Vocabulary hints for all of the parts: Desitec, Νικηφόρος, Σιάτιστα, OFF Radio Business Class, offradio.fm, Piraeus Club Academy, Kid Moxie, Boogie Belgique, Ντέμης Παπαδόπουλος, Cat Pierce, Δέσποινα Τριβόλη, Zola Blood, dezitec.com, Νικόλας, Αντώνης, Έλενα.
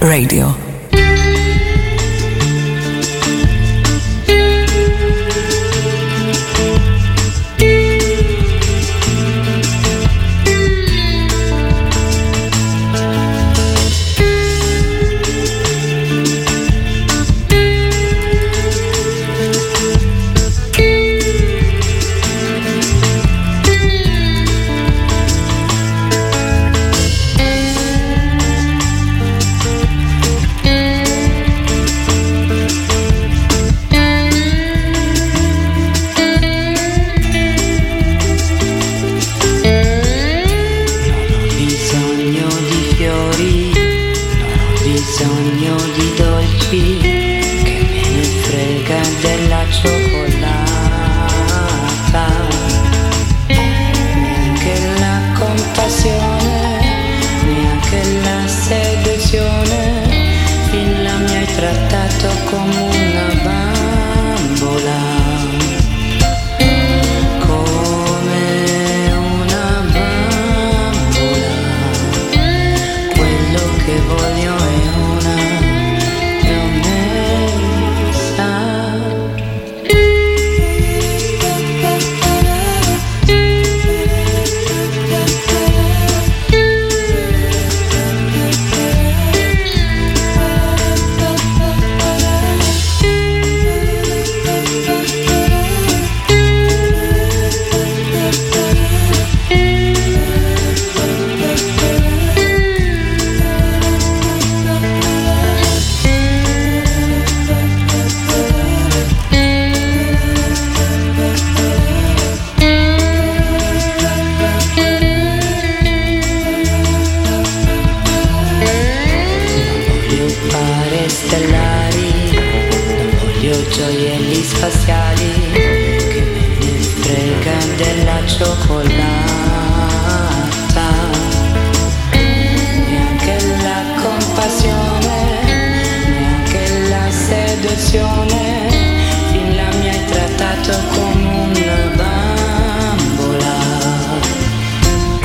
Radio.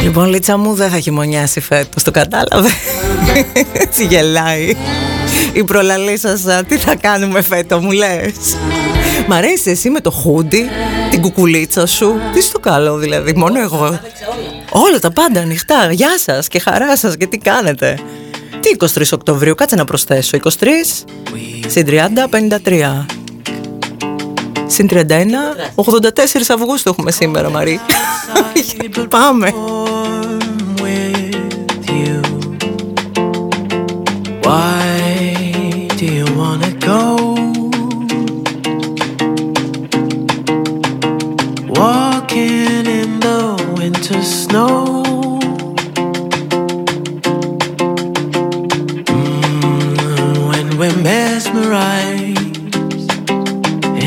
Λοιπόν, Λίτσα μου, δεν θα χειμωνιάσει φέτος, το κατάλαβε. Έτσι γελάει. Η προλαλή σας, τι θα κάνουμε φέτο, μου λες. Μ' αρέσει εσύ με το χούντι, την κουκουλίτσα σου. Τι στο καλό δηλαδή, μόνο εγώ. Όλα τα πάντα ανοιχτά. Γεια σας και χαρά σας και τι κάνετε. Τι 23 Οκτωβρίου, κάτσε να προσθέσω. 23, συν 30, 53. Συν 31, 84 Αυγούστου έχουμε σήμερα, Μαρή. Πάμε. Why do you wanna go? Walking in the winter snow. When we're mesmerized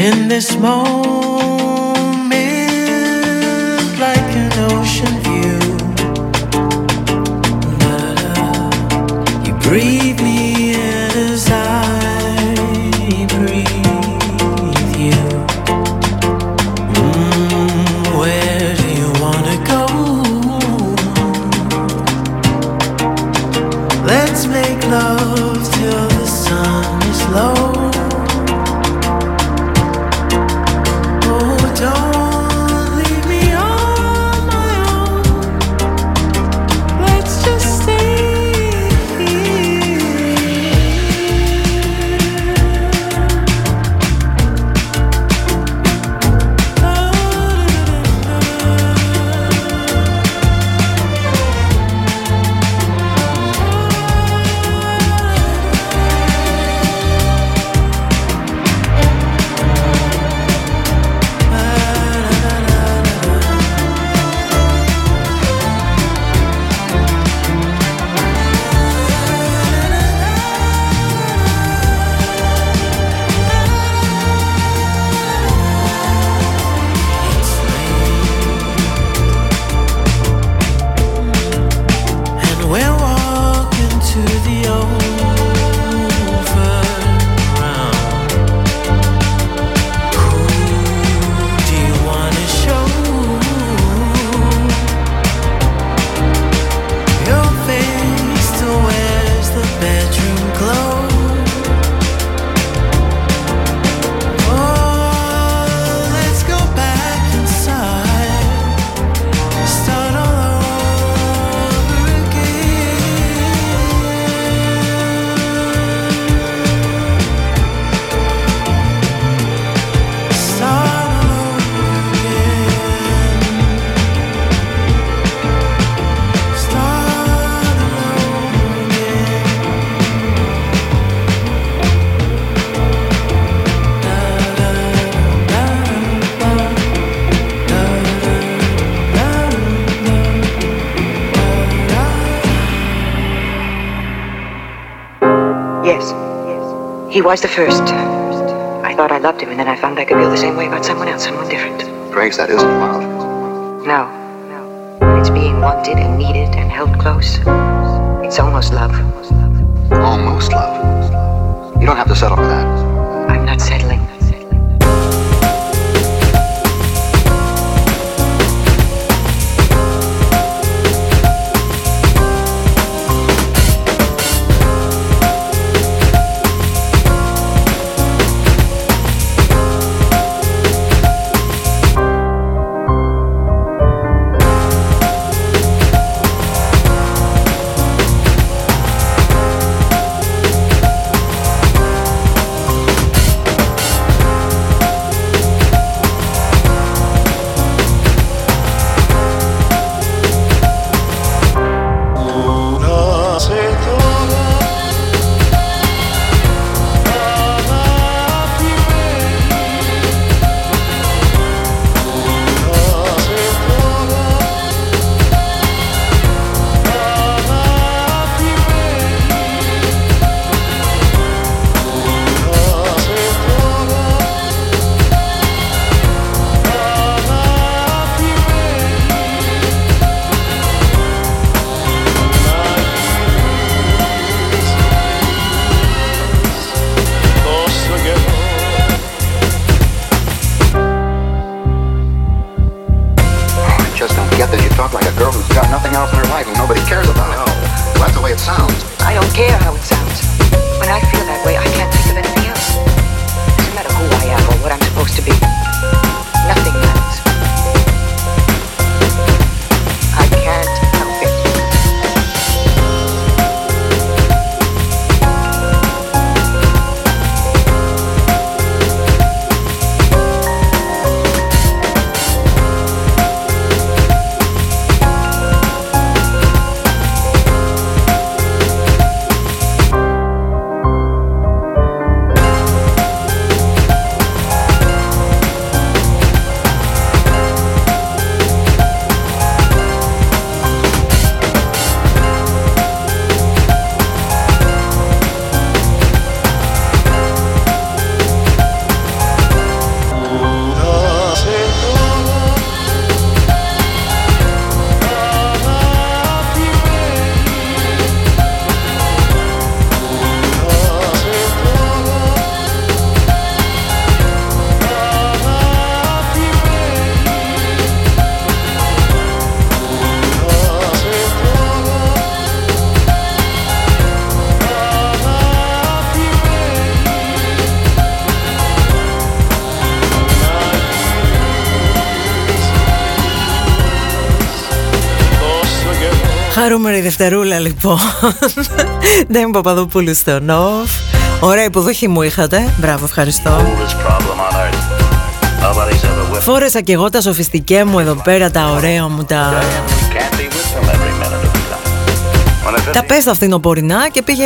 in this moment, like an ocean view, you breathe me. Yes. He was the first. I thought I loved him, and then I found I could feel the same way about someone else, someone different. Grace, that isn't love. No. No. It's being wanted and needed and held close. It's almost love. Almost love. You don't have to settle for that. I'm not settling. Χαρούμενη Δευτερούλα λοιπόν. Ντέμη Παπαδόπουλου στο OFF. Ωραία υποδοχή μου είχατε. Μπράβο, ευχαριστώ. Φόρεσα και εγώ τα σοφιστικέ μου εδώ πέρα, τα ωραία μου, τα πέστα φθινοπορεινά και πήγε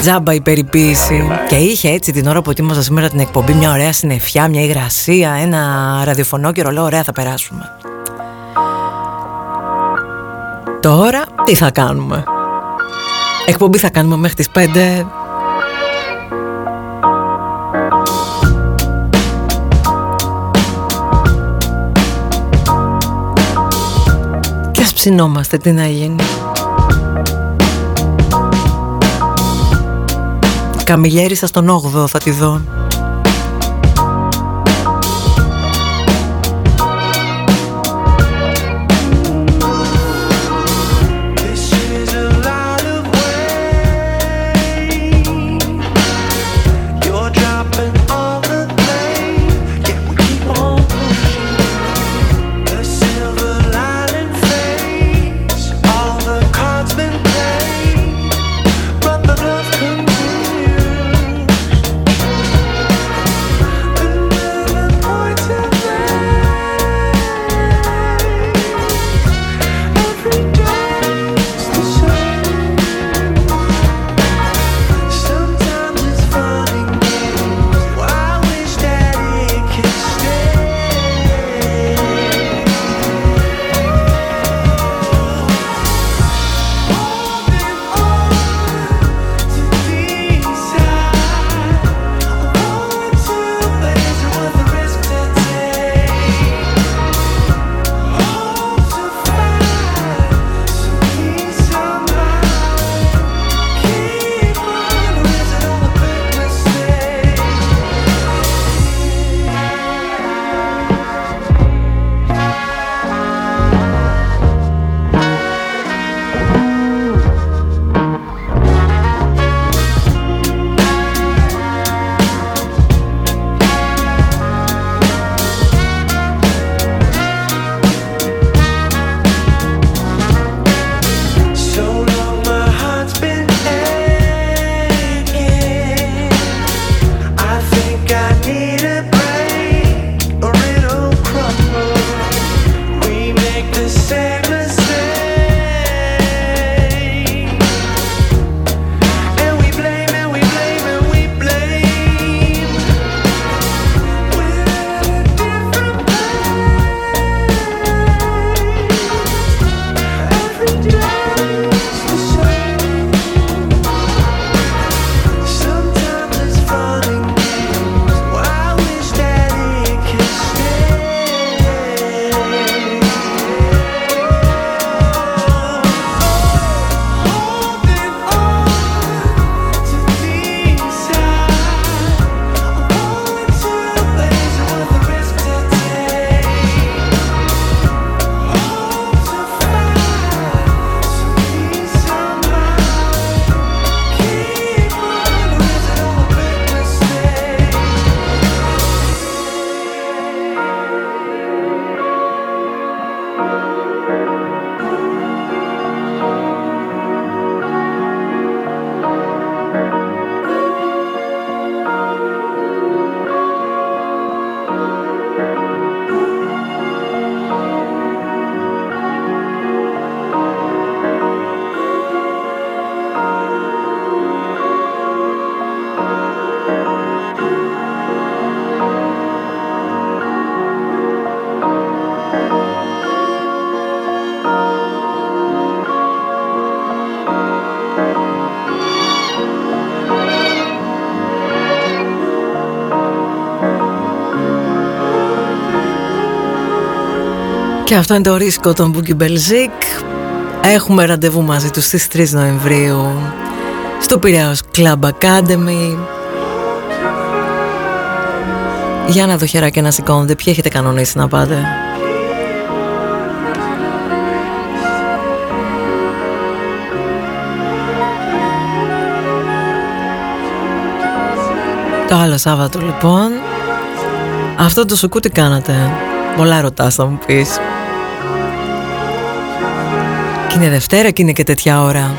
τζάμπα η περιποίηση. Και είχε έτσι την ώρα που ετοίμαζα σήμερα την εκπομπή μια ωραία συννεφιά, μια υγρασία, ένα ραδιοφωνό και ρολό. Ωραία θα περάσουμε. Τώρα τι θα κάνουμε? Εκπομπή θα κάνουμε μέχρι τις 5. Και ας ψινόμαστε, τι να γίνει. Καμιλιέρισα στον 8ο θα τη δω. Και αυτό είναι το ρίσκο των Boogie Belgique. Έχουμε ραντεβού μαζί τους στις 3 Νοεμβρίου στο Piraeus Club Academy. Για να δω χεράκια να σηκώνονται. Ποιοι έχετε κανονίσει να πάτε? Το άλλο Σάββατο λοιπόν. Αυτό το σουκού τι κάνατε? Πολλά ρωτάς θα μου πεις. Και είναι Δευτέρα και είναι και τέτοια ώρα.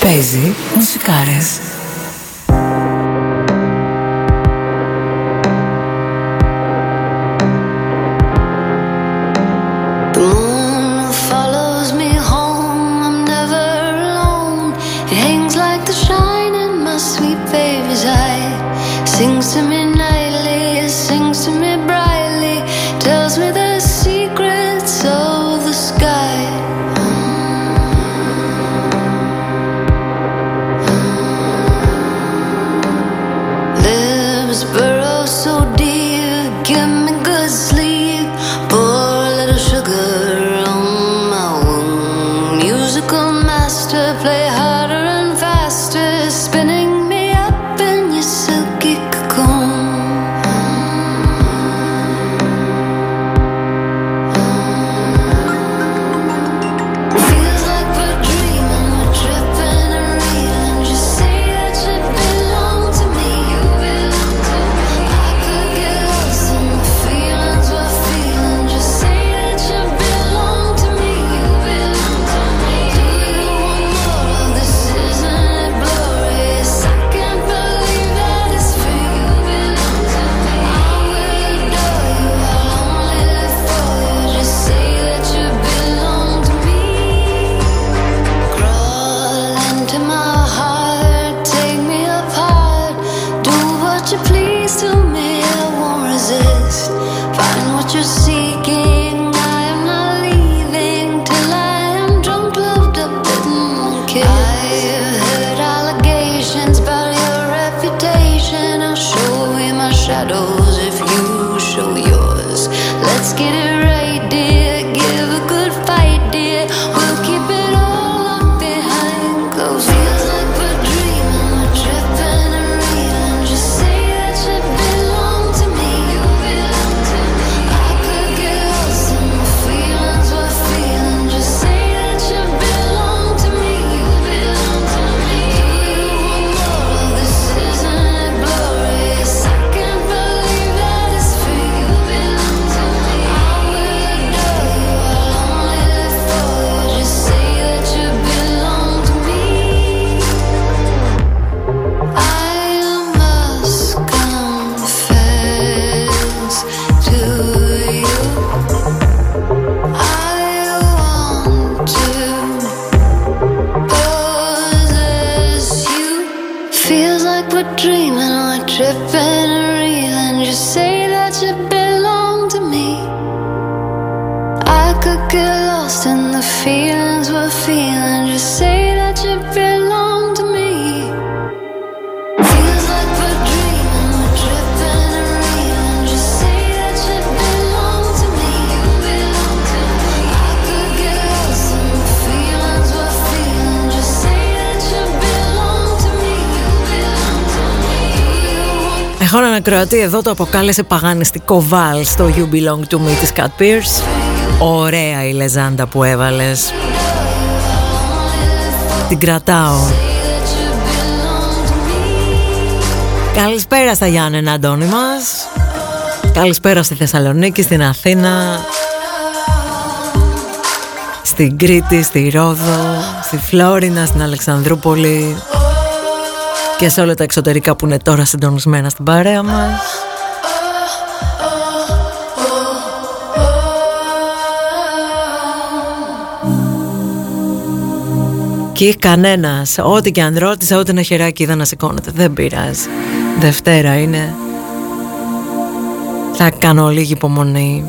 Παίζει μουσικάρες. Χώρα ακροατή, εδώ το αποκάλεσε παγανιστικό βάλ στο You Belong To Me της Cat Pierce. Ωραία η λεζάντα που έβαλες. Την κρατάω. Καλησπέρα στα Γιάννενα, Αντώνη μας. Καλησπέρα στη Θεσσαλονίκη, στην Αθήνα, στην Κρήτη, στη Ρόδο, στη Φλόρινα, στην Αλεξανδρούπολη και σε όλα τα εξωτερικά που είναι τώρα συντονισμένα στην παρέα μας. Και κανένας, ό,τι και αν ρώτησα, ό,τι ένα χεράκι είδα να σηκώνεται. Δεν πειράζει, Δευτέρα είναι. Θα κάνω λίγη υπομονή.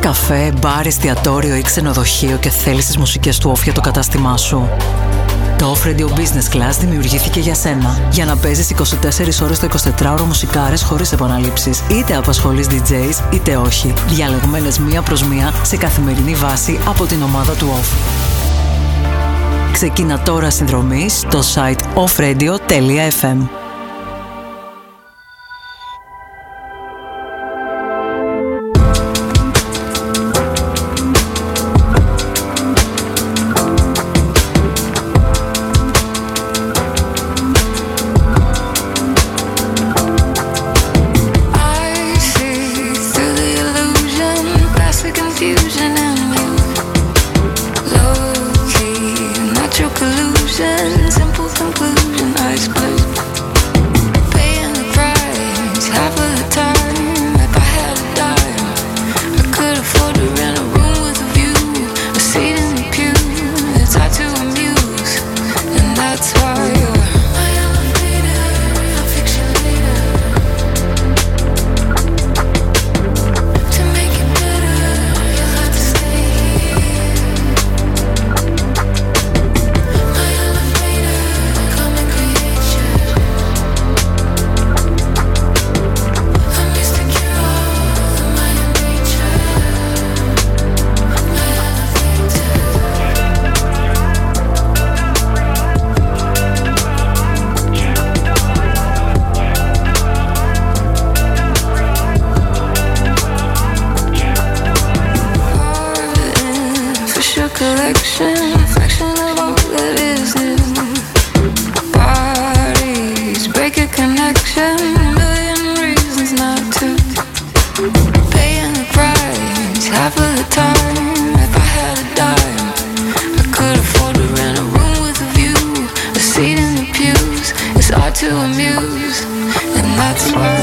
Καφέ, μπάρ, εστιατόριο ή ξενοδοχείο και θέλεις τις μουσικές του OFF για το κατάστημά σου. Το OFF Radio Business Class δημιουργήθηκε για σένα. Για να παίζεις 24 ώρες το 24ωρο μουσικάρες χωρίς επαναλήψεις. Είτε απασχολείς DJs είτε όχι. Διαλεγμένες μία προς μία σε καθημερινή βάση από την ομάδα του OFF. Ξεκίνα τώρα συνδρομή στο site offradio.fm. Simple conclusion, I suppose. reflection of all that is new. Our bodies break a connection, a million reasons not to. Paying the price half of the time. If I had a dime, I could afford to rent a room with a view, a seat in the pews. It's hard to amuse, and that's why.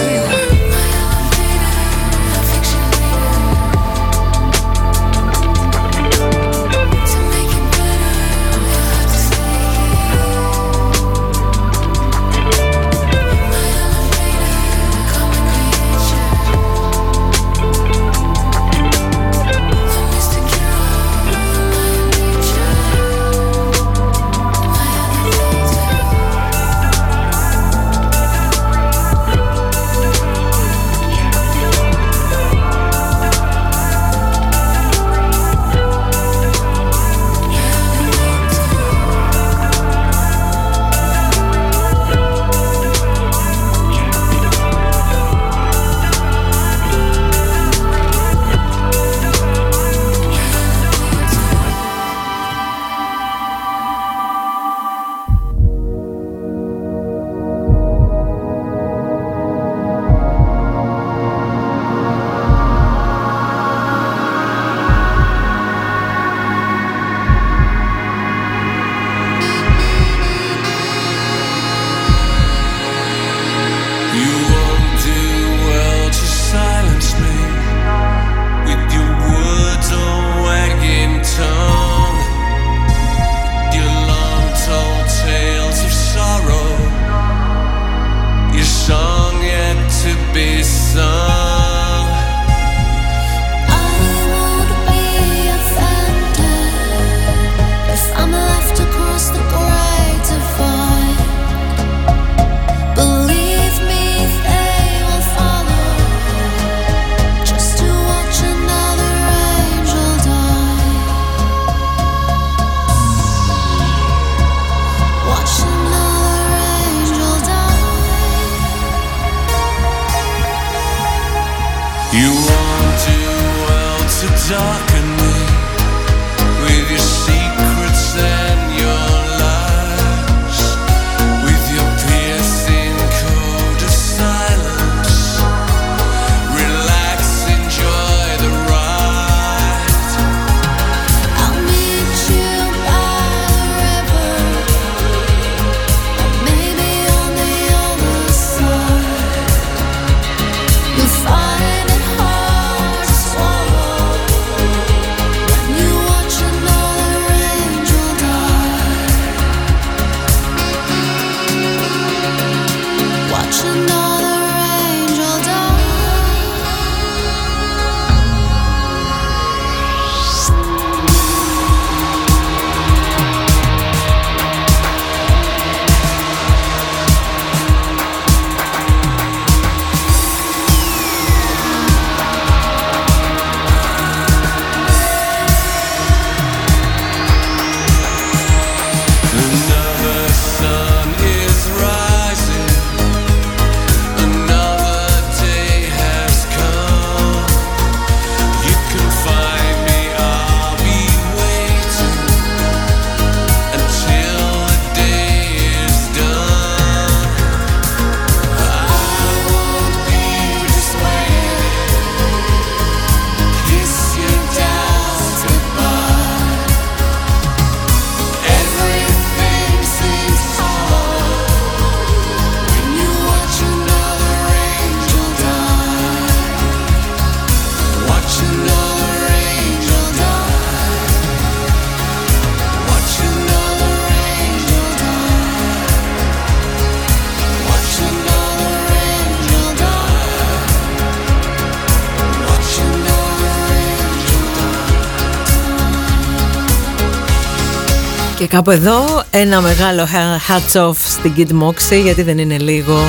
Και κάπου εδώ ένα μεγάλο hats off στην Kid Moxie, γιατί δεν είναι λίγο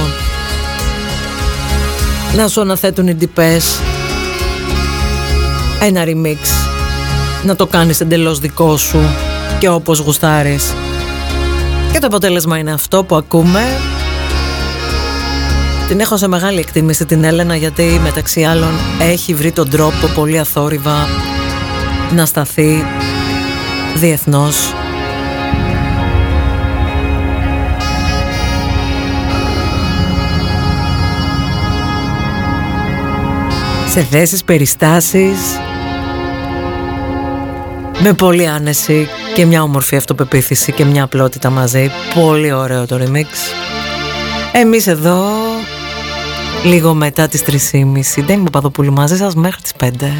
να σου αναθέτουν οι τυπές ένα remix, να το κάνεις εντελώς δικό σου και όπως γουστάρεις. Και το αποτέλεσμα είναι αυτό που ακούμε. Την έχω σε μεγάλη εκτίμηση την Έλενα, γιατί μεταξύ άλλων έχει βρει τον τρόπο πολύ αθόρυβα να σταθεί διεθνώς. Σε θέσεις, περιστάσεις, με πολύ άνεση και μια όμορφη αυτοπεποίθηση και μια απλότητα μαζί. Πολύ ωραίο το remix. Εμείς εδώ λίγο μετά τις 3:30. Ντέμη Παπαδοπούλου μαζί σας μέχρι τις 5.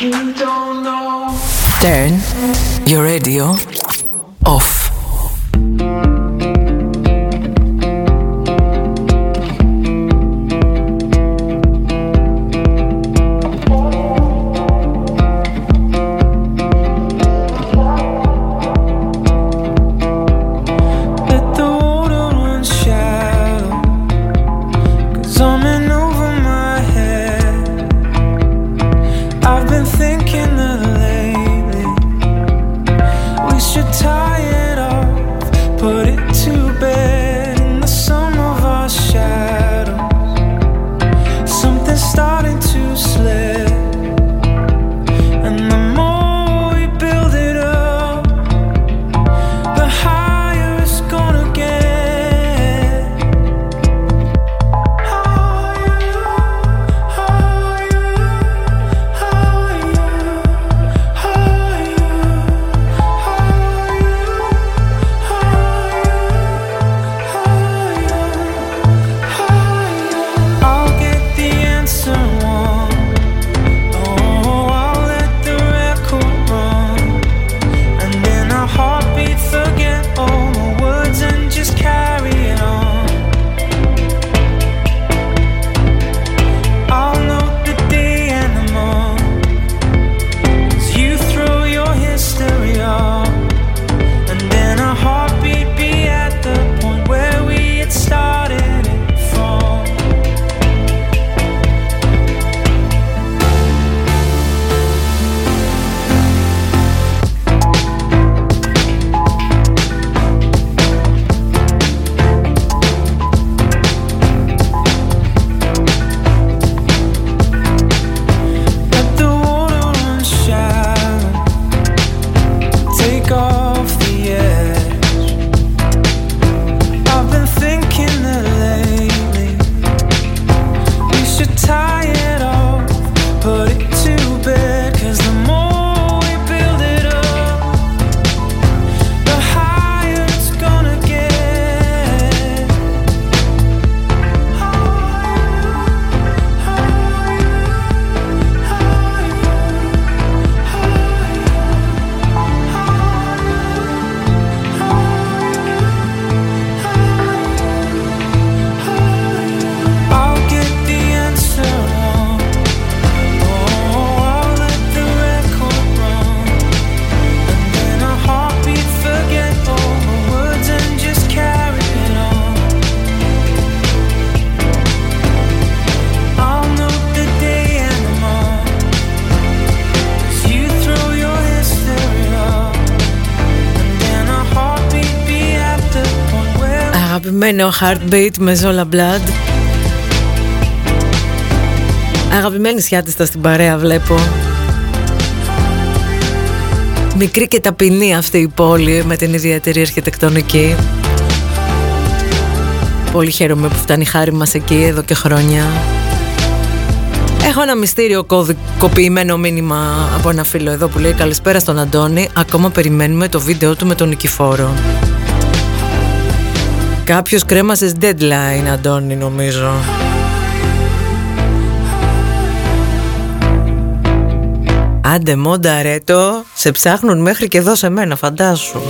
you don't know. Turn your radio off. Αγαπημένο Heartbeat με Zola Blood. Αγαπημένη σιάτιστα στην παρέα βλέπω. Μικρή και ταπεινή αυτή η πόλη με την ιδιαίτερη αρχιτεκτονική. Πολύ χαίρομαι που φτάνει η χάρη μας εκεί εδώ και χρόνια. Έχω ένα μυστήριο κωδικοποιημένο μήνυμα από ένα φίλο εδώ που λέει «Καλησπέρα στον Αντώνη, ακόμα περιμένουμε το βίντεο του με τον Νικηφόρο». Κάποιος κρέμασες deadline, Αντώνη, νομίζω. Άντε μόντα ρέτο, σε ψάχνουν μέχρι και εδώ σε μένα, φαντάσου.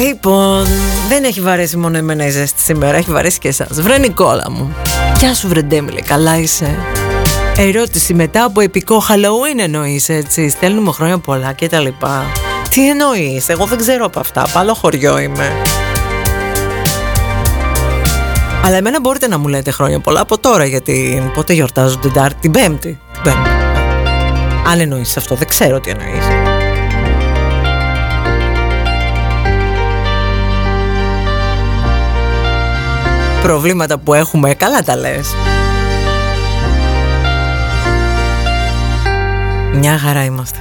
Λοιπόν, δεν έχει βαρέσει μόνο εμένα η ζέστη σήμερα, έχει βαρέσει και εσάς. Βρε Νικόλα μου, γεια σου βρε Ντέμιλε, καλά είσαι? Ερώτηση μετά από επικό Halloween εννοείς, έτσι? Στέλνουμε χρόνια πολλά και τα λοιπά. Τι εννοείς? Εγώ δεν ξέρω από αυτά, άλλο χωριό είμαι. Αλλά εμένα μπορείτε να μου λέτε χρόνια πολλά από τώρα, γιατί πότε γιορτάζω την Πέμπτη. Αν εννοείς αυτό, δεν ξέρω τι εννοείς. Προβλήματα που έχουμε, καλά τα λες. Μια χαρά είμαστε.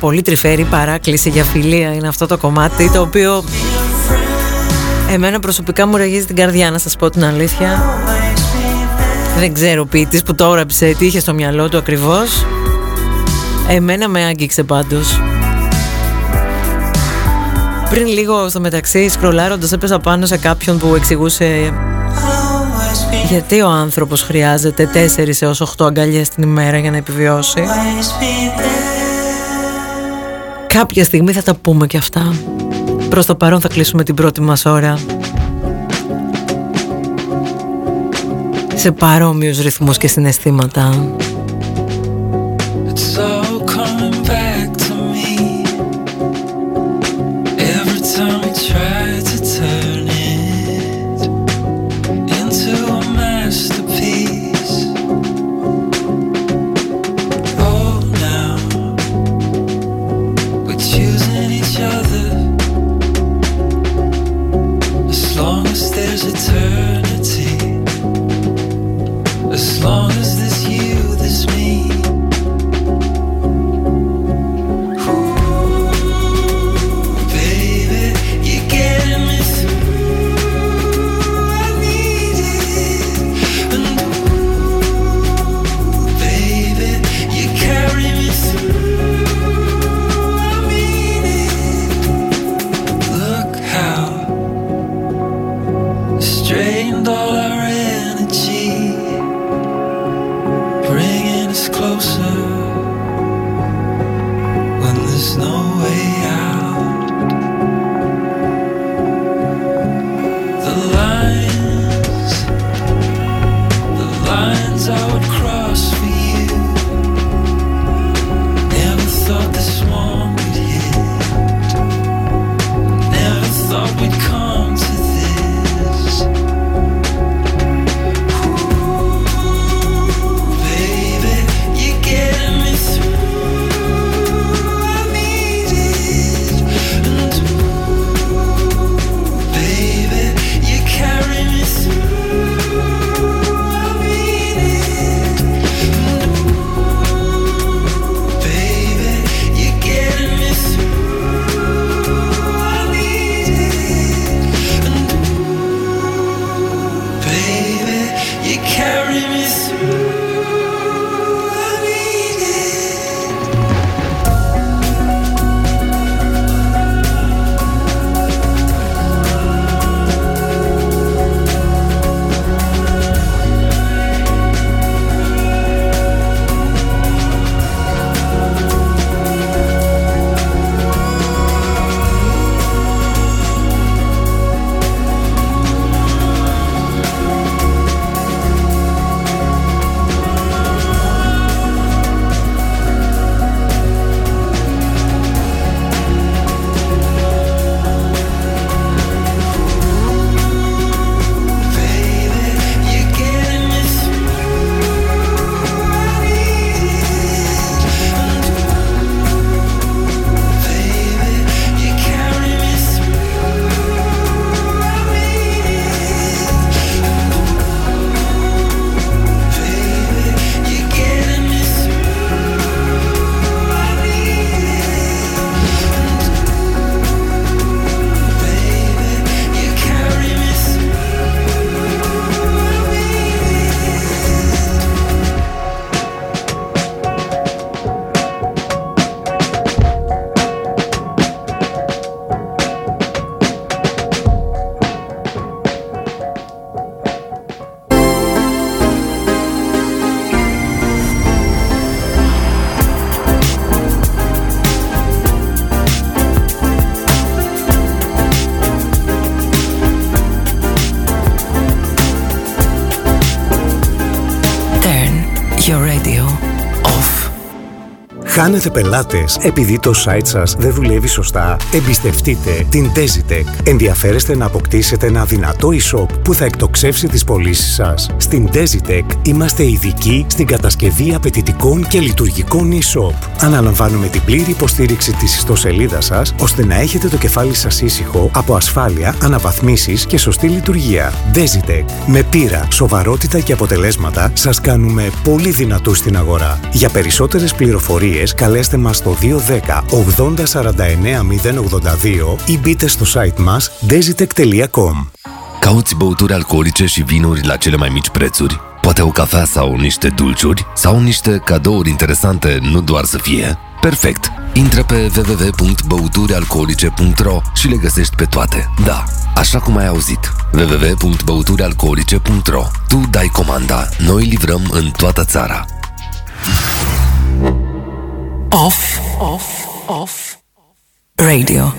Πολύ τρυφέρη παράκληση για φιλία είναι αυτό το κομμάτι, το οποίο εμένα προσωπικά μου ραγίζει την καρδιά, να σας πω την αλήθεια. Δεν ξέρω ποιητής που τώρα ψε τι είχε στο μυαλό του ακριβώς. Εμένα με άγγιξε πάντως. Πριν λίγο στο μεταξύ σκρολάροντας έπεσα πάνω σε κάποιον που εξηγούσε γιατί ο άνθρωπος χρειάζεται 4 έως 8 αγκαλιές την ημέρα για να επιβιώσει. Κάποια στιγμή θα τα πούμε και αυτά. Προς το παρόν θα κλείσουμε την πρώτη μας ώρα σε παρόμοιους ρυθμούς και συναισθήματα. Eternity, as long as there's you, there's me. Χάνετε πελάτες επειδή το site σας δεν δουλεύει σωστά? Εμπιστευτείτε την Desitec. Ενδιαφέρεστε να αποκτήσετε ένα δυνατό e-shop που θα εκτοξεύσει τις πωλήσεις σας? Στην Desitec είμαστε ειδικοί στην κατασκευή απαιτητικών και λειτουργικών e-shop. Αναλαμβάνουμε την πλήρη υποστήριξη της ιστοσελίδας σας, ώστε να έχετε το κεφάλι σας ήσυχο από ασφάλεια, αναβαθμίσεις και σωστή λειτουργία. Desitec. Με πείρα, σοβαρότητα και αποτελέσματα σας κάνουμε πολύ δυνατούς στην αγορά. Για περισσότερες πληροφορίες καλέστε μας στο 210 80 49 082 ή μπείτε στο site μας dezitec.com. Cauți băuturi alcoolice și vinuri la cele mai mici prețuri? Poate o cafea sau niște dulciuri? Sau niște cadouri interesante, nu doar să fie? Perfect! Intră pe www.băuturialcoolice.ro și le găsești pe toate. Da, așa cum ai auzit. www.băuturialcoolice.ro. Tu dai comanda, noi livrăm în toată țara. Off, off, off radio.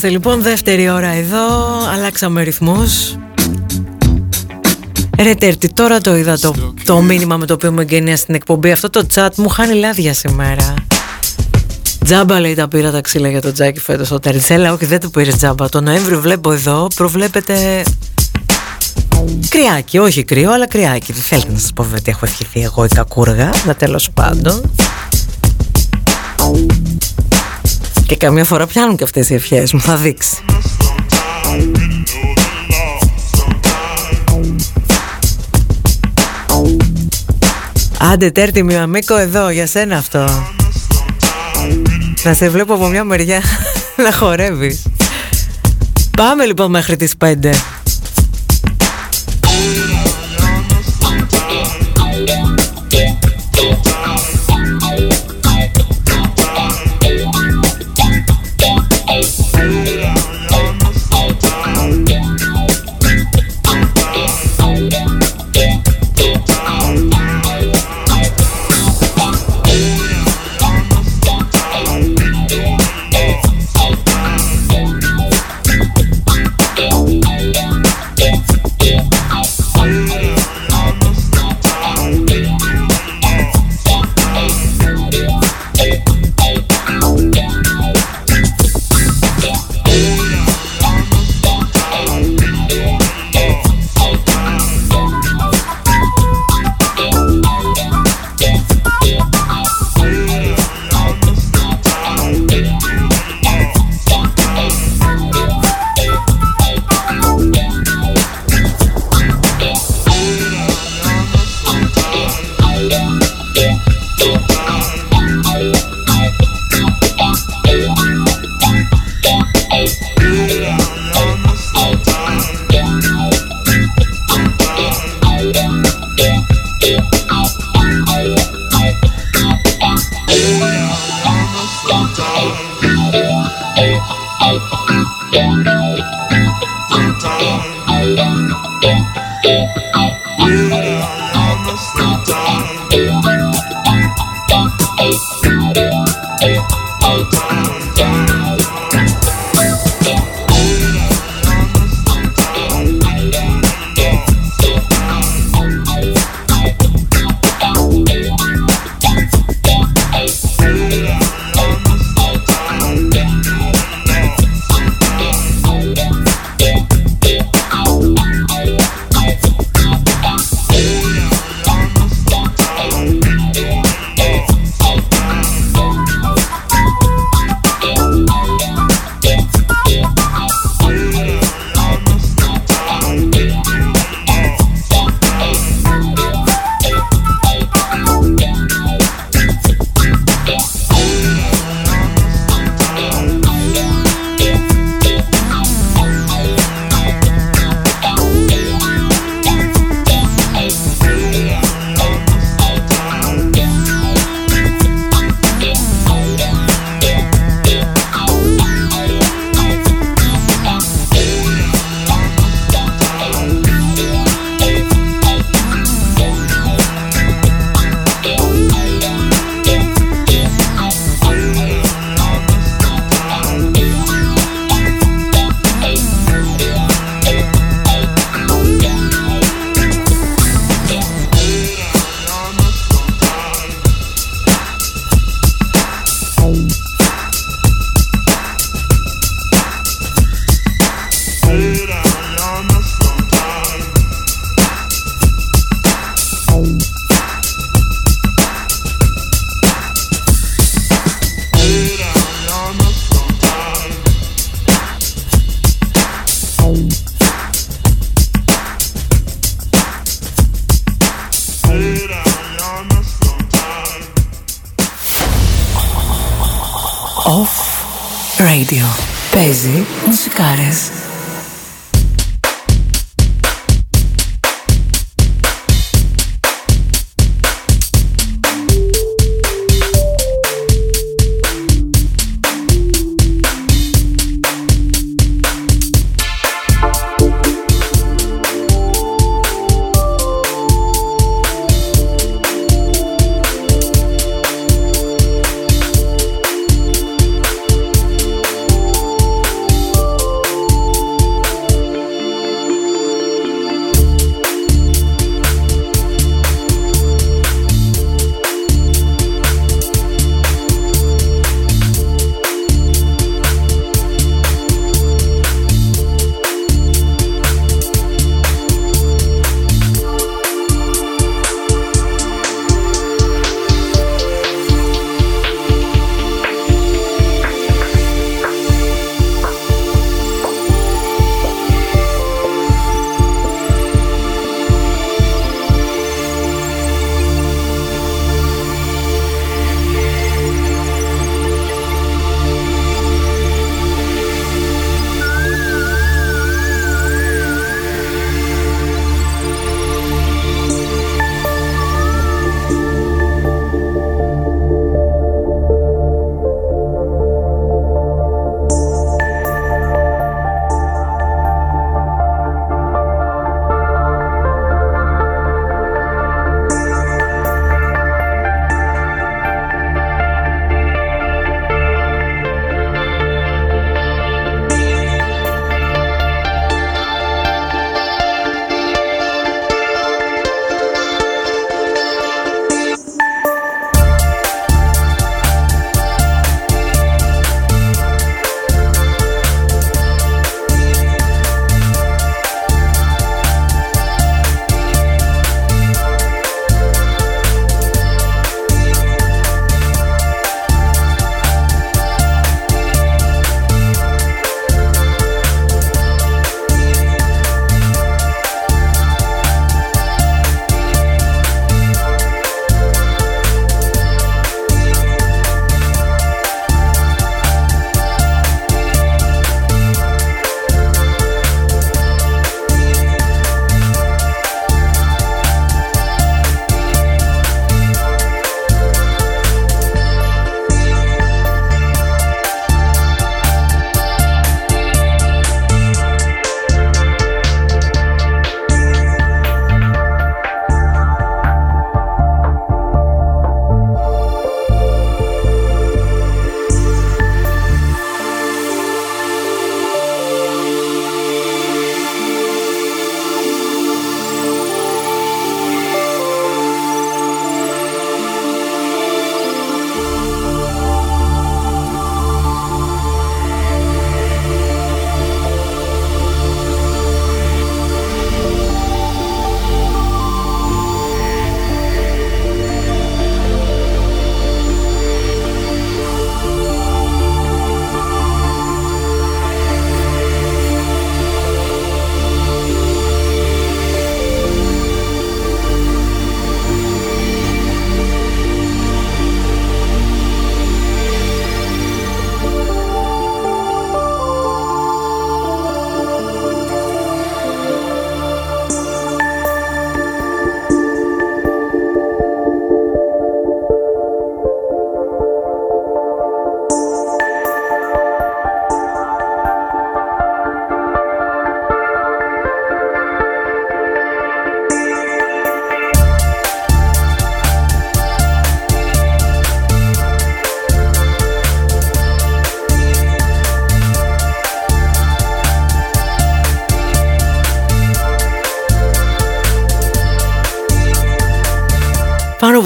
Είμαστε λοιπόν δεύτερη ώρα εδώ. Αλλάξαμε ρυθμούς. Ρε Τέρτη, τώρα το είδα το μήνυμα με το οποίο μου εγγενία στην εκπομπή. Αυτό το chat μου χάνει λάδια σήμερα. Τζάμπα λέει τα πήρα τα ξύλα για τον Τζάκι φέτος ο Τέρτης. Έλα, όχι, δεν το πήρες τζάμπα. Το Νοέμβριο βλέπω εδώ, προβλέπετε κρυάκι, όχι κρύο, αλλά κρυάκι. Δεν θέλετε να σας πω βέβαια τι έχω ευχηθεί εγώ η κακούργα, αλλά τέλος πάντων. Και καμία φορά πιάνουν και αυτές οι ευχές μου, θα δείξει. Άντε Τέρτη μου αμίκο εδώ, για σένα αυτό. Να σε βλέπω από μια μεριά να χορεύεις. Πάμε λοιπόν μέχρι τις 5.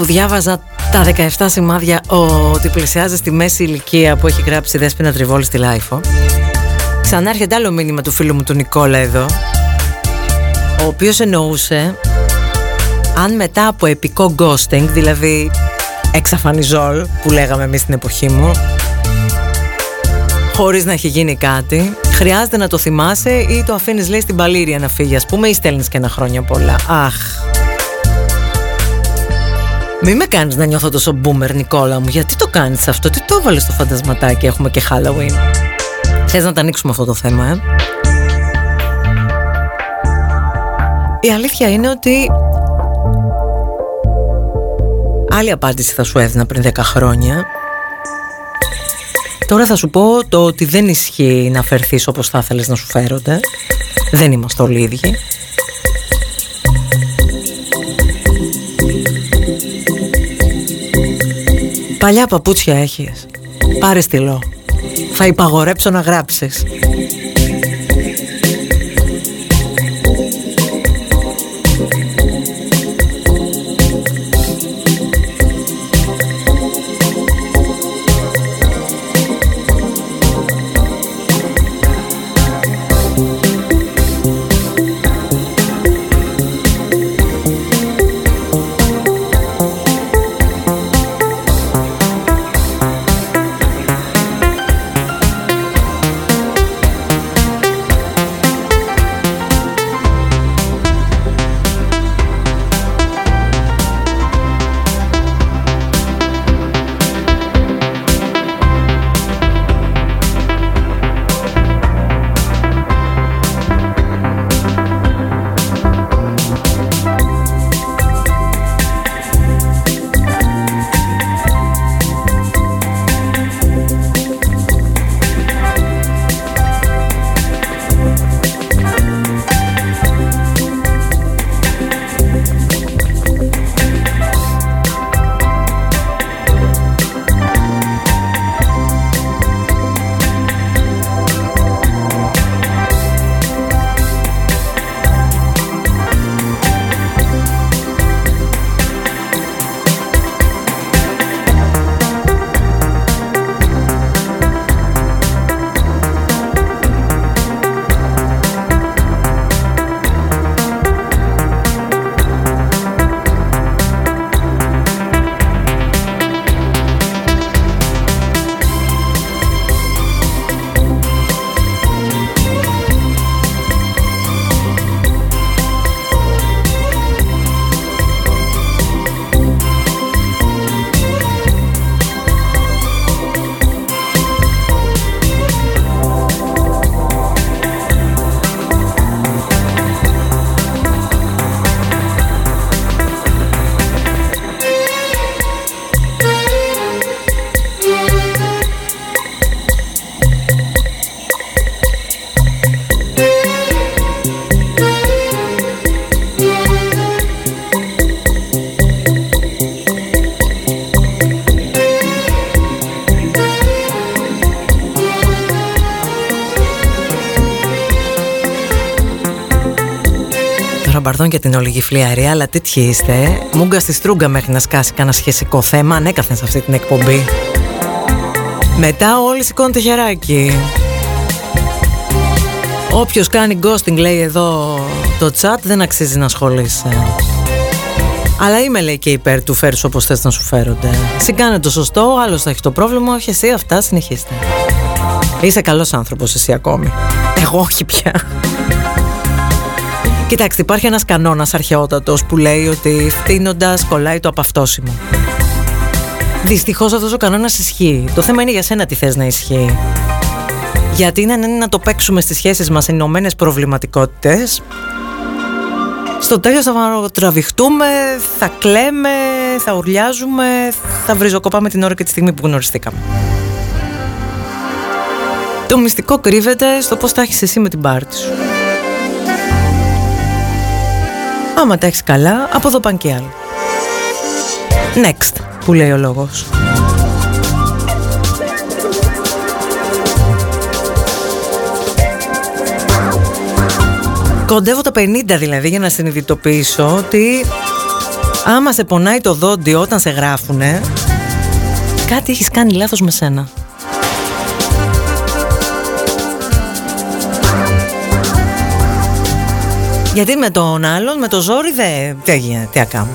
που διάβαζα τα 17 σημάδια ότι πλησιάζει στη μέση ηλικία που έχει γράψει η Δέσποινα Τριβόλη στη Λάιφο, ξανά έρχεται άλλο μήνυμα του φίλου μου του Νικόλα εδώ, ο οποίος εννοούσε αν μετά από επικό ghosting, δηλαδή εξαφανιζόλ που λέγαμε εμείς στην εποχή μου, χωρίς να έχει γίνει κάτι, χρειάζεται να το θυμάσαι ή το αφήνεις, λέει, στην παλήρια να φύγει, ας πούμε, ή στέλνεις και ένα χρόνια πολλά. Αχ, μη με κάνεις να νιώθω τόσο boomer, Νικόλα μου. Γιατί το κάνεις αυτό, τι το έβαλες στο φαντασματάκι, έχουμε και Halloween. Θες να τα ανοίξουμε αυτό το θέμα, Η αλήθεια είναι ότι άλλη απάντηση θα σου έδινα πριν 10 χρόνια. Τώρα θα σου πω το ότι δεν ισχύει να φερθείς όπως θα ήθελες να σου φέρονται. Δεν είμαστε όλοι ίδιοι. Παλιά παπούτσια έχεις, πάρε στυλό. Θα υπαγορέψω να γράψεις. Παρδόν για την ολική φλιαρία, αλλά τέτοιοι είστε. Μούγκα στη στρούγκα μέχρι να σκάσει κανένα σχεσικό θέμα, ανέκαθεν σε αυτή την εκπομπή. Μετά όλοι σηκώνουν το χεράκι. Όποιος κάνει ghosting, λέει εδώ το chat, δεν αξίζει να ασχολείσαι. Αλλά είμαι, λέει, και υπέρ του φέρους όπως θες να σου φέρονται. Συγκάνε το σωστό, άλλος θα έχει το πρόβλημα, όχι εσύ, αυτά συνεχίστε. Είσαι καλός άνθρωπος εσύ ακόμη. Εγώ όχι πια. Κοιτάξτε, υπάρχει ένας κανόνας αρχαιότατος που λέει ότι φτύνοντας κολλάει το απαυτόσιμο. Δυστυχώς αυτός ο κανόνας ισχύει. Το θέμα είναι για σένα τι θες να ισχύει. Γιατί είναι να το παίξουμε στις σχέσεις μας ενωμένες προβληματικότητες. Στο τέλος θα τραβηχτούμε, θα κλαίμε, θα ουρλιάζουμε, θα βριζοκοπάμε την ώρα και τη στιγμή που γνωριστήκαμε. Το μυστικό κρύβεται στο πώς τα έχεις εσύ με την πάρτι σου. Άμα τα έχεις καλά, από εδώ πάνε και άλλοι. Next, που λέει ο λόγος. Κοντεύω τα 50 δηλαδή για να συνειδητοποιήσω ότι Άμα σε πονάει το δόντιο όταν σε γράφουνε, κάτι έχεις κάνει λάθος με σένα. Γιατί με τον άλλον, με το ζόρι δεν γίνεται, τι ακάμω.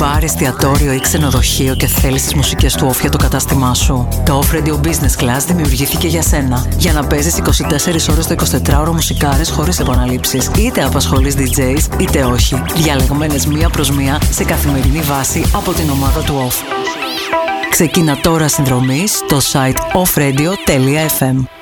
μπαρ, εστιατόριο ή ξενοδοχείο και θέλεις τις μουσικές του OFF για το κατάστημά σου, το OFF Radio Business Class δημιουργήθηκε για σένα. Για να παίζεις 24 ώρες το 24ωρο μουσικάρες χωρίς επαναλήψεις. Είτε απασχολείς DJs είτε όχι. Διαλεγμένες μία προς μία σε καθημερινή βάση από την ομάδα του OFF. Ξεκίνα τώρα συνδρομή στο site offradio.fm.